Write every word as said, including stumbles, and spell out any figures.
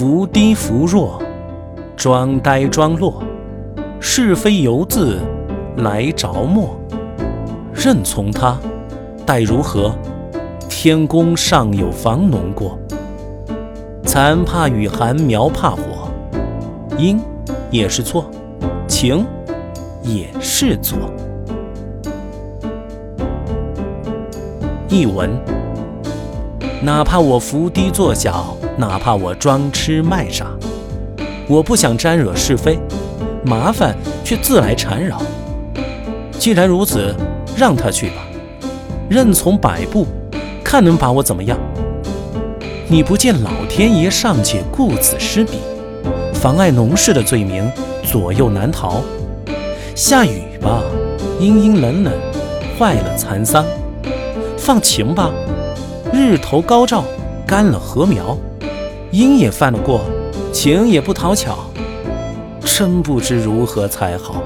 伏低伏弱，装呆装落，是非由自来着墨。任从他，待如何？天公尚有防农过。蚕怕雨寒，苗怕火。因也是错，情也是错。译文：哪怕我伏低做小，哪怕我装痴卖傻，我不想沾惹是非，麻烦却自来缠绕。既然如此，让他去吧，任从摆布，看能把我怎么样？你不见老天爷尚且顾此失彼，妨碍农事的罪名左右难逃。下雨吧，阴阴冷冷，坏了蚕桑；放晴吧，日头高照，干了禾苗。阴也犯了过，晴也不讨巧，真不知如何才好。